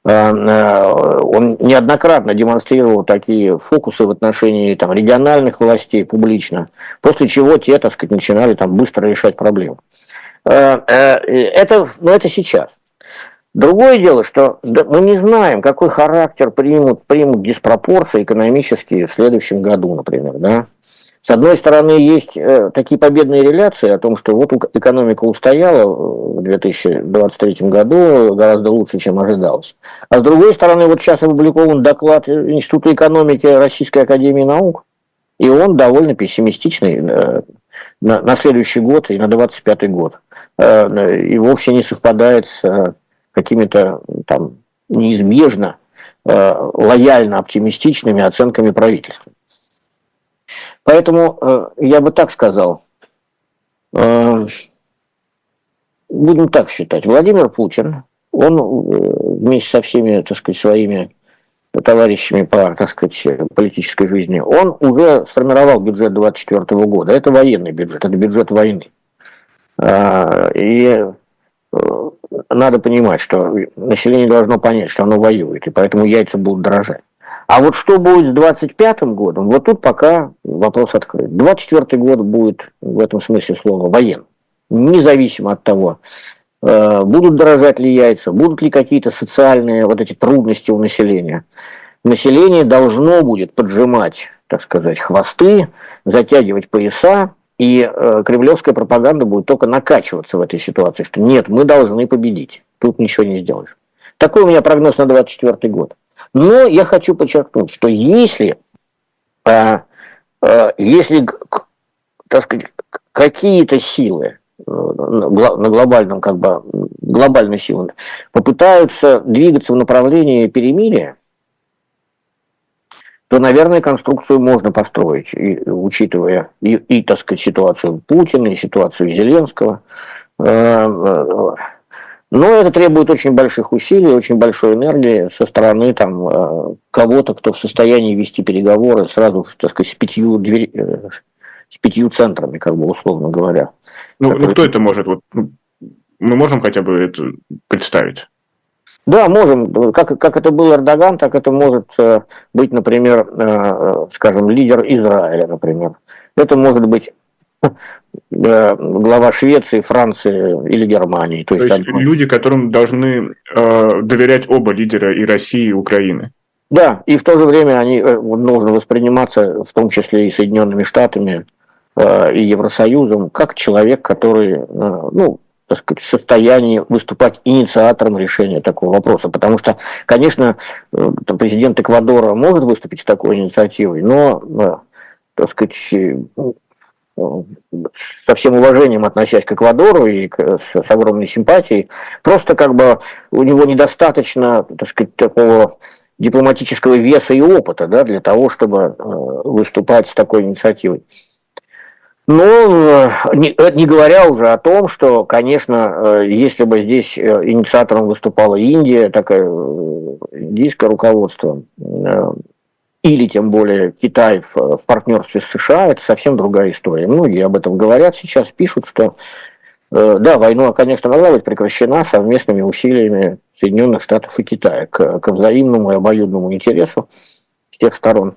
Он неоднократно демонстрировал такие фокусы в отношении там, региональных властей публично, после чего те, так сказать, начинали там, быстро решать проблемы. Это сейчас. Другое дело, что мы не знаем, какой характер примут диспропорции экономические в следующем году, например. Да? С одной стороны, есть такие победные реляции о том, что вот экономика устояла в 2023 году гораздо лучше, чем ожидалось. А с другой стороны, вот сейчас опубликован доклад Института экономики Российской Академии Наук, и он довольно пессимистичный на следующий год и на 2025 год. И вовсе не совпадает с какими-то там неизбежно лояльно оптимистичными оценками правительства. Поэтому я бы так сказал, будем так считать, Владимир Путин, он вместе со всеми, так сказать, своими товарищами по, так сказать, политической жизни, он уже сформировал бюджет 2024 года. Это военный бюджет, это бюджет войны. И надо понимать, что население должно понять, что оно воюет, и поэтому яйца будут дорожать. А вот что будет с 2025 годом, вот тут пока вопрос открыт. 2024 год будет в этом смысле слова военным, независимо от того, будут дорожать ли яйца, будут ли какие-то социальные вот эти трудности у населения. Население должно будет поджимать, так сказать, хвосты, затягивать пояса, и кремлевская пропаганда будет только накачиваться в этой ситуации, что нет, мы должны победить, тут ничего не сделаешь. Такой у меня прогноз на 2024 год. Но я хочу подчеркнуть, что если так сказать, какие-то силы на глобальном, как бы, глобальные силы попытаются двигаться в направлении перемирия, то, наверное, конструкцию можно построить, учитывая и так сказать, ситуацию Путина, и ситуацию Зеленского. Но это требует очень больших усилий, очень большой энергии со стороны там, кого-то, кто в состоянии вести переговоры сразу, так сказать, с пятью центрами, как бы условно говоря. Ну кто это может? Вот, мы можем хотя бы это представить? Да, можем. Как это был Эрдоган, так это может быть, например, скажем, лидер Израиля, например. Это может быть глава Швеции, Франции или Германии. То есть люди, которым должны доверять оба лидера и России, и Украины. Да, и в то же время они должны восприниматься, в том числе и Соединенными Штатами, и Евросоюзом, как человек, который, так сказать, в состоянии выступать инициатором решения такого вопроса. Потому что, конечно, президент Эквадора может выступить с такой инициативой, но, так сказать, со всем уважением относясь к Эквадору и с огромной симпатией, просто как бы у него недостаточно, так сказать, такого дипломатического веса и опыта, да, для того, чтобы выступать с такой инициативой. Но не говоря уже о том, что, конечно, если бы здесь инициатором выступала Индия, такое индийское руководство, или тем более Китай в партнерстве с США, это совсем другая история. Многие об этом говорят сейчас, пишут, что да, война, конечно, могла быть прекращена совместными усилиями Соединенных Штатов и Китая к взаимному и обоюдному интересу всех сторон.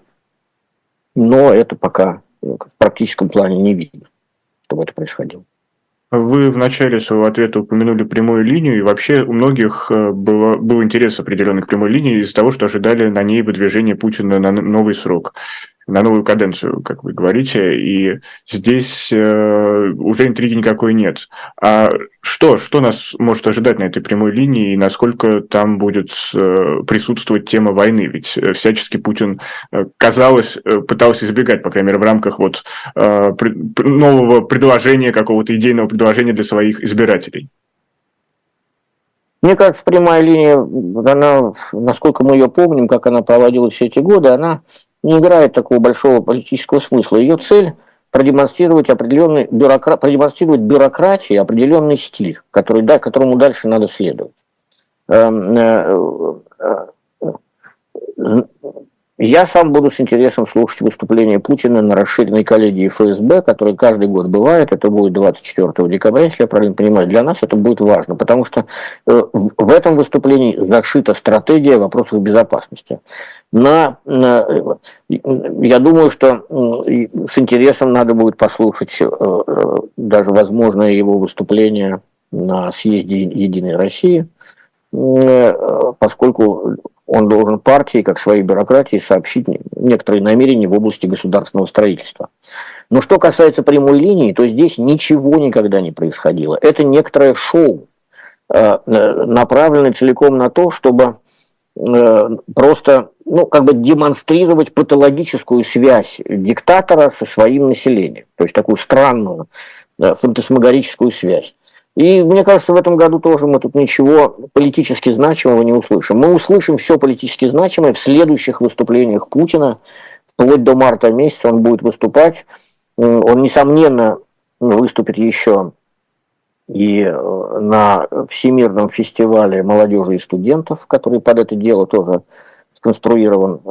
Но это пока в практическом плане не видно, чтобы это происходило. Вы в начале своего ответа упомянули прямую линию, и вообще у многих был интерес определенный к прямой линии из-за того, что ожидали на ней выдвижения Путина на новый срок, на новую каденцию, как вы говорите, и здесь уже интриги никакой нет. А что нас может ожидать на этой прямой линии, и насколько там будет присутствовать тема войны? Ведь всячески Путин, казалось, пытался избегать, по крайней мере, в рамках вот нового предложения, какого-то идейного предложения для своих избирателей. Мне кажется, прямая линия, она, насколько мы ее помним, как она проводилась все эти годы, она не играет такого большого политического смысла. Ее цель – продемонстрировать бюрократии определенный стиль, который, да, которому дальше надо следовать. Я сам буду с интересом слушать выступление Путина на расширенной коллегии ФСБ, которая каждый год бывает, это будет 24 декабря, если я правильно понимаю, для нас это будет важно, потому что в этом выступлении зашита стратегия вопросов безопасности. Я думаю, что с интересом надо будет послушать даже возможное его выступление на съезде «Единой России», поскольку он должен партии, как своей бюрократии, сообщить некоторые намерения в области государственного строительства. Но что касается прямой линии, то здесь ничего никогда не происходило. Это некоторое шоу, направленное целиком на то, чтобы просто, как бы демонстрировать патологическую связь диктатора со своим населением. То есть такую странную фантасмагорическую связь. И мне кажется, в этом году тоже мы тут ничего политически значимого не услышим. Мы услышим все политически значимое в следующих выступлениях Путина. Вплоть до марта месяца он будет выступать. Он, несомненно, выступит еще и на Всемирном фестивале молодежи и студентов, который под это дело тоже сконструирован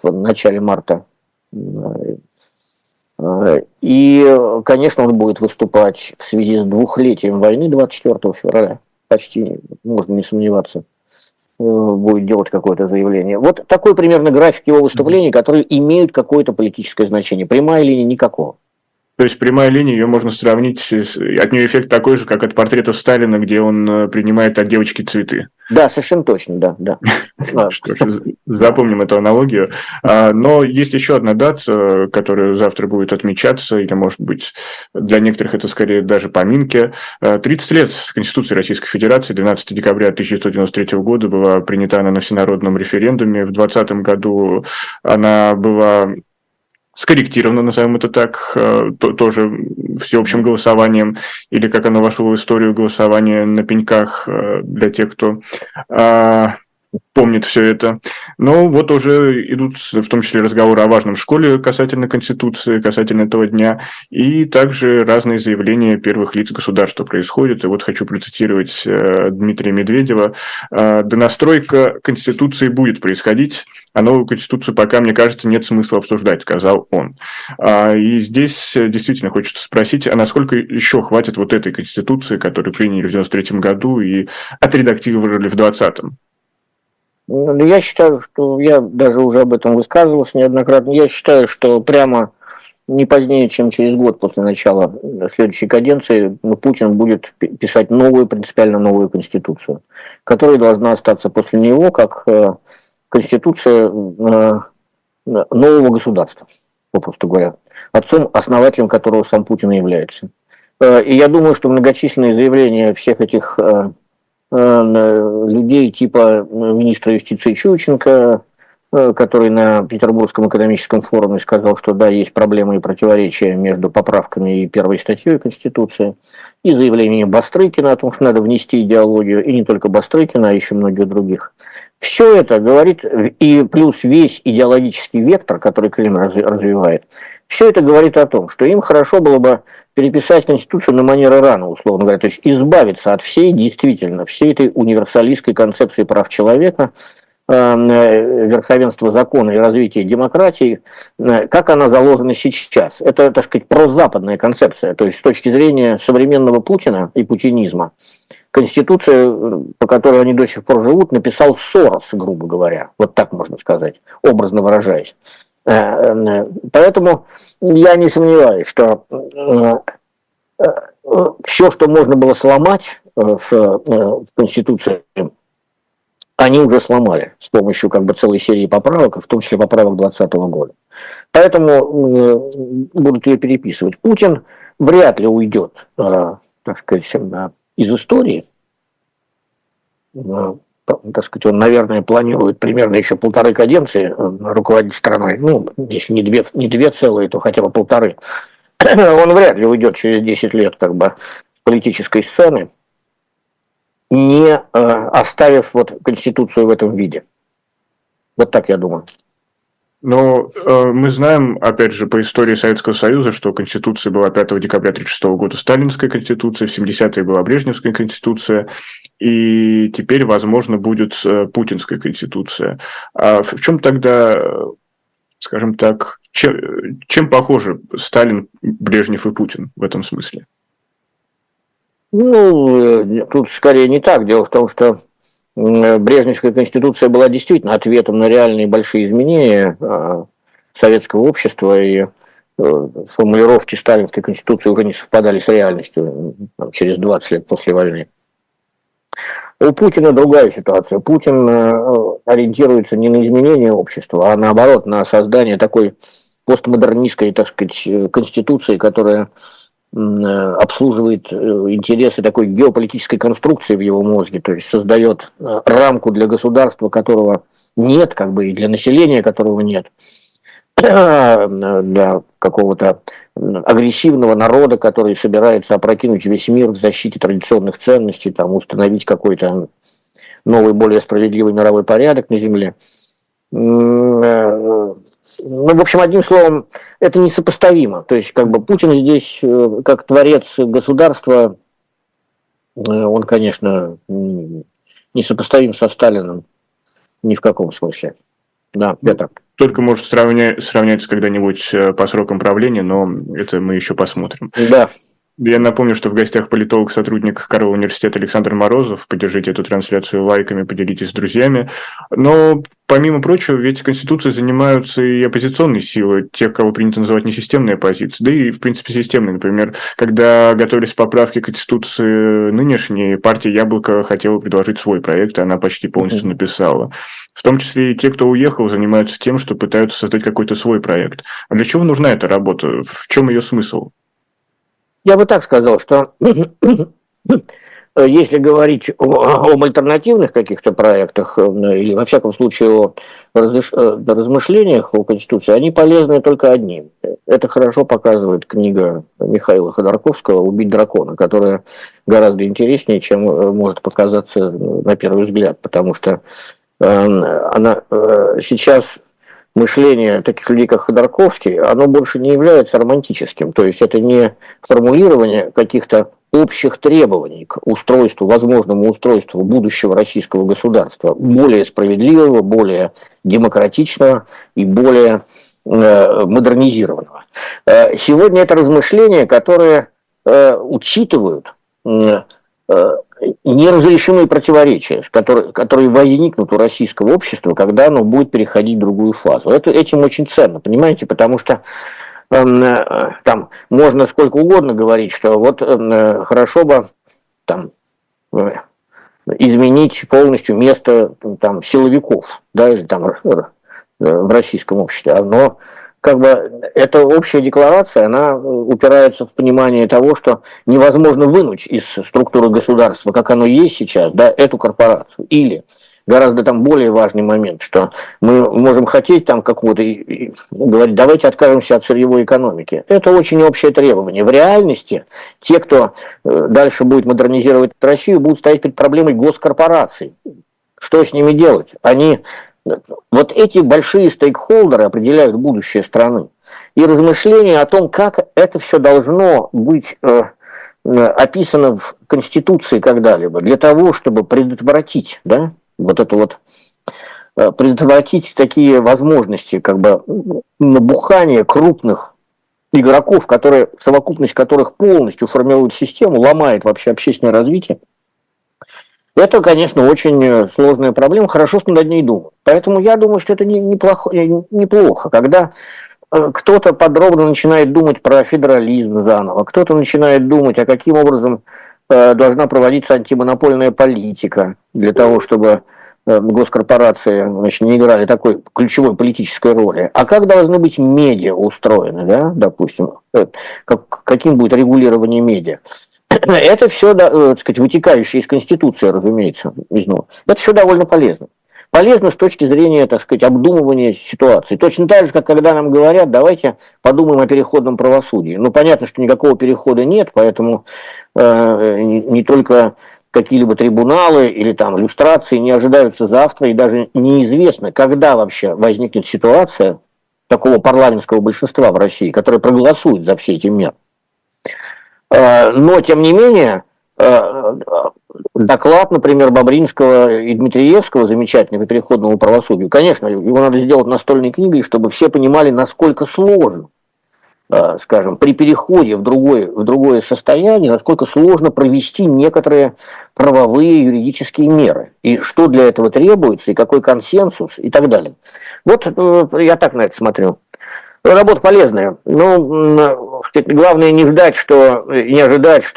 в начале марта. И, конечно, он будет выступать в связи с двухлетием войны 24 февраля, почти, можно не сомневаться, будет делать какое-то заявление. Вот такой примерно график его выступлений, которые имеют какое-то политическое значение. Прямая линия никакого. То есть прямая линия, ее можно сравнить, от нее эффект такой же, как от портретов Сталина, где он принимает от девочки цветы. Да, совершенно точно, да. Что ж, запомним эту аналогию. Но есть еще одна дата, которая завтра будет отмечаться, или, может быть, для некоторых это скорее даже поминки. 30 лет Конституции Российской Федерации, 12 декабря 1993 года была принята она на всенародном референдуме. В 2020 году она была скорректировано, назовем это так, тоже всеобщим голосованием, или как оно вошло в историю голосования на пеньках для тех, кто помнит все это. Но вот уже идут в том числе разговоры о важном школе касательно Конституции, касательно этого дня, и также разные заявления первых лиц государства происходят. И вот хочу процитировать Дмитрия Медведева. «Донастройка Конституции будет происходить, а новую Конституцию пока, мне кажется, нет смысла обсуждать», — сказал он. И здесь действительно хочется спросить, а насколько еще хватит вот этой Конституции, которую приняли в 93-м году и отредактировали в 20-м? Я считаю, что я даже уже об этом высказывался неоднократно. Я считаю, что прямо не позднее, чем через год после начала следующей каденции, Путин будет писать новую, принципиально новую конституцию, которая должна остаться после него как конституция нового государства, попросту говоря, отцом-основателем которого сам Путин и является. И я думаю, что многочисленные заявления всех этих людей типа министра юстиции Чученко, который на Петербургском экономическом форуме сказал, что да, есть проблемы и противоречия между поправками и первой статьей Конституции, и заявлением Бастрыкина о том, что надо внести идеологию, и не только Бастрыкина, а еще многих других. Все это говорит, и плюс весь идеологический вектор, который Кремль развивает, все это говорит о том, что им хорошо было бы переписать Конституцию на манеры Ирана, условно говоря, то есть избавиться от всей, действительно, всей этой универсалистской концепции прав человека, верховенства закона и развития демократии, как она заложена сейчас. Это, так сказать, прозападная концепция, то есть с точки зрения современного Путина и путинизма. Конституция, по которой они до сих пор живут, написал Сорос, грубо говоря. Вот так можно сказать, образно выражаясь. Поэтому я не сомневаюсь, что все, что можно было сломать в Конституции, они уже сломали с помощью как бы целой серии поправок, в том числе поправок 2020 года. Поэтому будут ее переписывать. Путин вряд ли уйдет, так сказать, из истории, так сказать, он, наверное, планирует примерно еще 1,5 каденции руководить страной, ну, если не две целые, то хотя бы 1,5. Он вряд ли уйдет через 10 лет как бы с политической сцены, не оставив вот Конституцию в этом виде. Вот так я думаю. Но мы знаем, опять же, по истории Советского Союза, что Конституция была 5 декабря 1936 года Сталинская Конституция, в 70-е была Брежневская Конституция, и теперь, возможно, будет Путинская Конституция. А в чем тогда, скажем так, чем похожи Сталин, Брежнев и Путин в этом смысле? Ну, тут скорее не так. Дело в том, что Брежневская конституция была действительно ответом на реальные большие изменения советского общества, и формулировки сталинской конституции уже не совпадали с реальностью через 20 лет после войны. У Путина другая ситуация. Путин ориентируется не на изменение общества, а наоборот на создание такой постмодернистской, так сказать, конституции, которая обслуживает интересы такой геополитической конструкции в его мозге, то есть создает рамку для государства, которого нет, как бы и для населения, которого нет, для какого-то агрессивного народа, который собирается опрокинуть весь мир в защите традиционных ценностей, там, установить какой-то новый, более справедливый мировой порядок на земле. Ну, в общем, одним словом, это несопоставимо. То есть, как бы Путин здесь, как творец государства, он, конечно, несопоставим со Сталином ни в каком смысле. Да, я так. Только может сравняться когда-нибудь по срокам правления, но это мы еще посмотрим. Да. Я напомню, что в гостях политолог-сотрудник Карлова университета Александр Морозов. Поддержите эту трансляцию лайками, поделитесь с друзьями. Но, помимо прочего, ведь Конституцией занимаются и оппозиционные силы, тех, кого принято называть несистемной оппозицией, да и, в принципе, системные. Например, когда готовились поправки к Конституции нынешней, партия «Яблоко» хотела предложить свой проект, и она почти полностью написала. В том числе и те, кто уехал, занимаются тем, что пытаются создать какой-то свой проект. А для чего нужна эта работа? В чем ее смысл? Я бы так сказал, что если говорить об альтернативных каких-то проектах, или во всяком случае о размышлениях о Конституции, они полезны только одним. Это хорошо показывает книга Михаила Ходорковского «Убить дракона», которая гораздо интереснее, чем может показаться на первый взгляд, потому что она сейчас... Мышление таких людей, как Ходорковский, оно больше не является романтическим. То есть это не формулирование каких-то общих требований к устройству, возможному устройству будущего российского государства, более справедливого, более демократичного и более модернизированного. Сегодня это размышления, которые учитывают неразрешимые противоречия, которые возникнут у российского общества, когда оно будет переходить в другую фазу. Этим очень ценно, понимаете, потому что там можно сколько угодно говорить, что вот хорошо бы там, изменить полностью место там, силовиков, да, или там в российском обществе, но как бы эта общая декларация, она упирается в понимание того, что невозможно вынуть из структуры государства, как оно есть сейчас, да, эту корпорацию. Или гораздо там более важный момент, что мы можем хотеть там какого-то, говорить, давайте откажемся от сырьевой экономики. Это очень общее требование. В реальности те, кто дальше будет модернизировать Россию, будут стоять перед проблемой госкорпораций. Что с ними делать? Вот эти большие стейкхолдеры определяют будущее страны. И размышления о том, как это все должно быть описано в Конституции когда-либо, для того, чтобы предотвратить, да, вот это вот, предотвратить такие возможности, как бы набухания крупных игроков, которые, совокупность которых полностью формирует систему, ломает вообще общественное развитие. Это, конечно, очень сложная проблема. Хорошо, что над ней думают. Поэтому я думаю, что это неплохо, когда кто-то подробно начинает думать про федерализм заново, кто-то начинает думать, а каким образом должна проводиться антимонопольная политика для того, чтобы госкорпорации, значит, не играли такой ключевой политической роли. А как должны быть медиа устроены, да, допустим, каким будет регулирование медиа? Это все, так сказать, вытекающее из Конституции, разумеется, из него. Это все довольно полезно. Полезно с точки зрения, так сказать, обдумывания ситуации. Точно так же, как когда нам говорят, давайте подумаем о переходном правосудии. Ну, понятно, что никакого перехода нет, поэтому не только какие-либо трибуналы или там люстрации не ожидаются завтра, и даже неизвестно, когда вообще возникнет ситуация такого парламентского большинства в России, которое проголосует за все эти меры. Но, тем не менее, доклад, например, Бобринского и Дмитриевского, замечательный по переходному правосудию, конечно, его надо сделать настольной книгой, чтобы все понимали, насколько сложно, скажем, при переходе в другое состояние, насколько сложно провести некоторые правовые юридические меры, и что для этого требуется, и какой консенсус, и так далее. Вот я так на это смотрю. Работа полезная, но главное не ожидать, что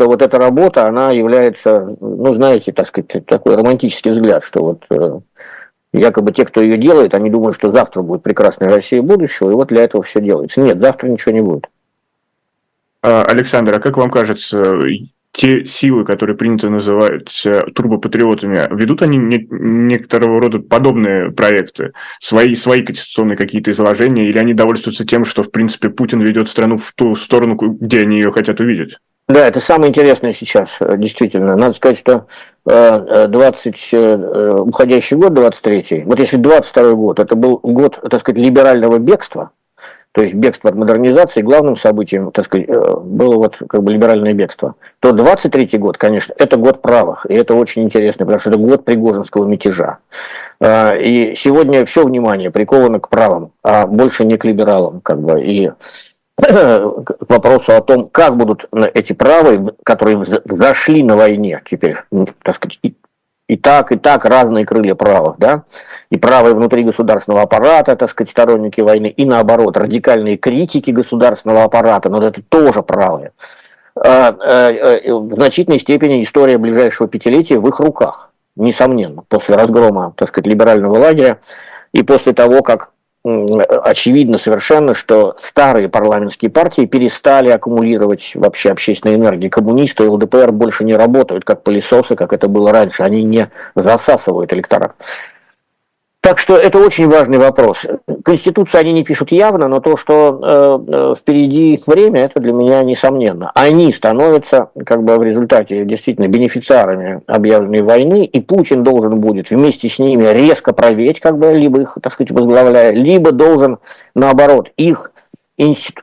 вот эта работа, она является, ну, знаете, так сказать, такой романтический взгляд, что вот якобы те, кто ее делает, они думают, что завтра будет прекрасная Россия будущего, и вот для этого все делается. Нет, завтра ничего не будет. Александр, а как вам кажется, те силы, которые принято называть турбопатриотами, ведут они некоторого рода подобные проекты, свои конституционные какие-то изложения, или они довольствуются тем, что, в принципе, Путин ведет страну в ту сторону, где они ее хотят увидеть? Да, это самое интересное сейчас, действительно. Надо сказать, что уходящий год, 23-й, вот если 22-й год, это был год, так сказать, либерального бегства, то есть бегство от модернизации, главным событием, так сказать, было вот как бы либеральное бегство, то 23-й год, конечно, это год правых, и это очень интересно, потому что это год Пригожинского мятежа. И сегодня все внимание приковано к правым, а больше не к либералам, как бы, и к вопросу о том, как будут эти правые, которые зашли на войне теперь, так сказать, и так разные крылья правых, да, и правые внутри государственного аппарата, так сказать, сторонники войны, и наоборот, радикальные критики государственного аппарата, но это тоже правые. В значительной степени история ближайшего пятилетия в их руках, несомненно, после разгрома, так сказать, либерального лагеря, и после того, как очевидно совершенно, что старые парламентские партии перестали аккумулировать вообще общественной энергии. Коммунисты и ЛДПР больше не работают как пылесосы, как это было раньше. Они не засасывают электорат. Так что это очень важный вопрос. Конституцию они не пишут явно, но то, что впереди их время, это для меня несомненно. Они становятся как бы в результате действительно бенефициарами объявленной войны, и Путин должен будет вместе с ними резко править, как бы, либо их, так сказать, возглавляя, либо должен, наоборот, их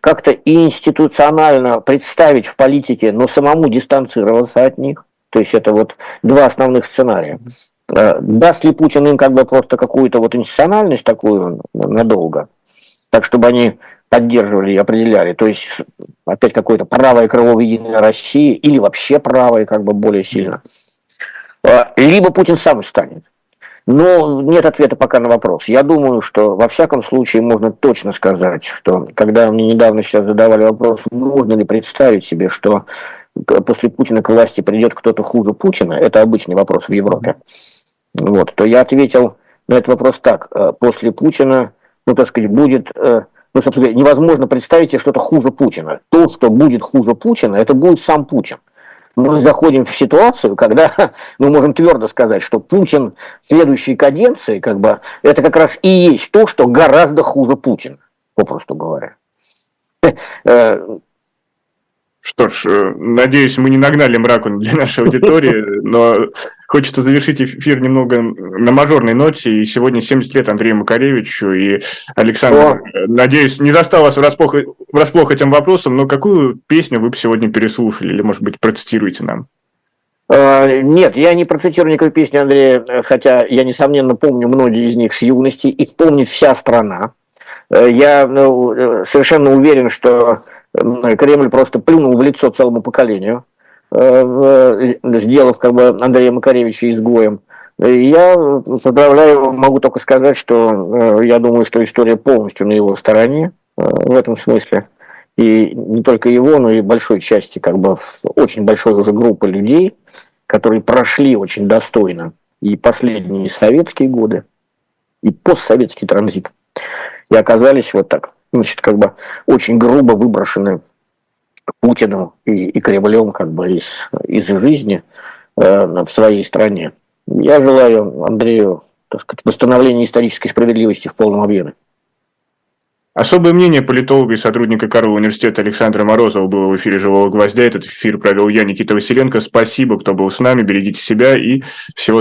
как-то институционально представить в политике, но самому дистанцироваться от них. То есть это вот два основных сценария. Даст ли Путин им как бы просто какую-то вот институциональность такую надолго, так чтобы они поддерживали и определяли, то есть опять какое-то правое крыло в Единой России или вообще правое как бы более сильно, либо Путин сам станет. Но нет ответа пока на вопрос. Я думаю, что во всяком случае можно точно сказать, что когда мне недавно сейчас задавали вопрос, можно ли представить себе, что после Путина к власти придет кто-то хуже Путина, это обычный вопрос в Европе, вот, то я ответил на этот вопрос так: после Путина, ну, так сказать, будет, ну, собственно говоря, невозможно представить себе что-то хуже Путина. То, что будет хуже Путина, это будет сам Путин. Мы заходим в ситуацию, когда мы можем твердо сказать, что Путин следующей каденции, как бы, это как раз и есть то, что гораздо хуже Путина, попросту говоря. Что ж, надеюсь, мы не нагнали мраку для нашей аудитории, но Хочется завершить эфир немного на мажорной ноте. И сегодня 70 лет Андрею Макаревичу. И, Александр, надеюсь, не застал вас врасплох этим вопросом, но какую песню вы бы сегодня переслушали? Или, может быть, процитируете нам? Нет, я не процитирую никакой песни Андрея, хотя я, несомненно, помню многие из них с юности. Их помнит вся страна. Я совершенно уверен, что Кремль просто плюнул в лицо целому поколению, сделав как бы Андрея Макаревича изгоем. Я поздравляю, могу только сказать, что я думаю, что история полностью на его стороне в этом смысле. И не только его, но и большой части, как бы очень большой уже группы людей, которые прошли очень достойно и последние советские годы, и постсоветский транзит, и оказались вот так, значит, как бы очень грубо выброшены Путиным и Кремлем как бы из жизни в своей стране. Я желаю Андрею, так сказать, восстановления исторической справедливости в полном объеме. Особое мнение политолога и сотрудника Карлова университета Александра Морозова было в эфире «Живого гвоздя». Этот эфир провел я, Никита Василенко. Спасибо, кто был с нами. Берегите себя и всего самого.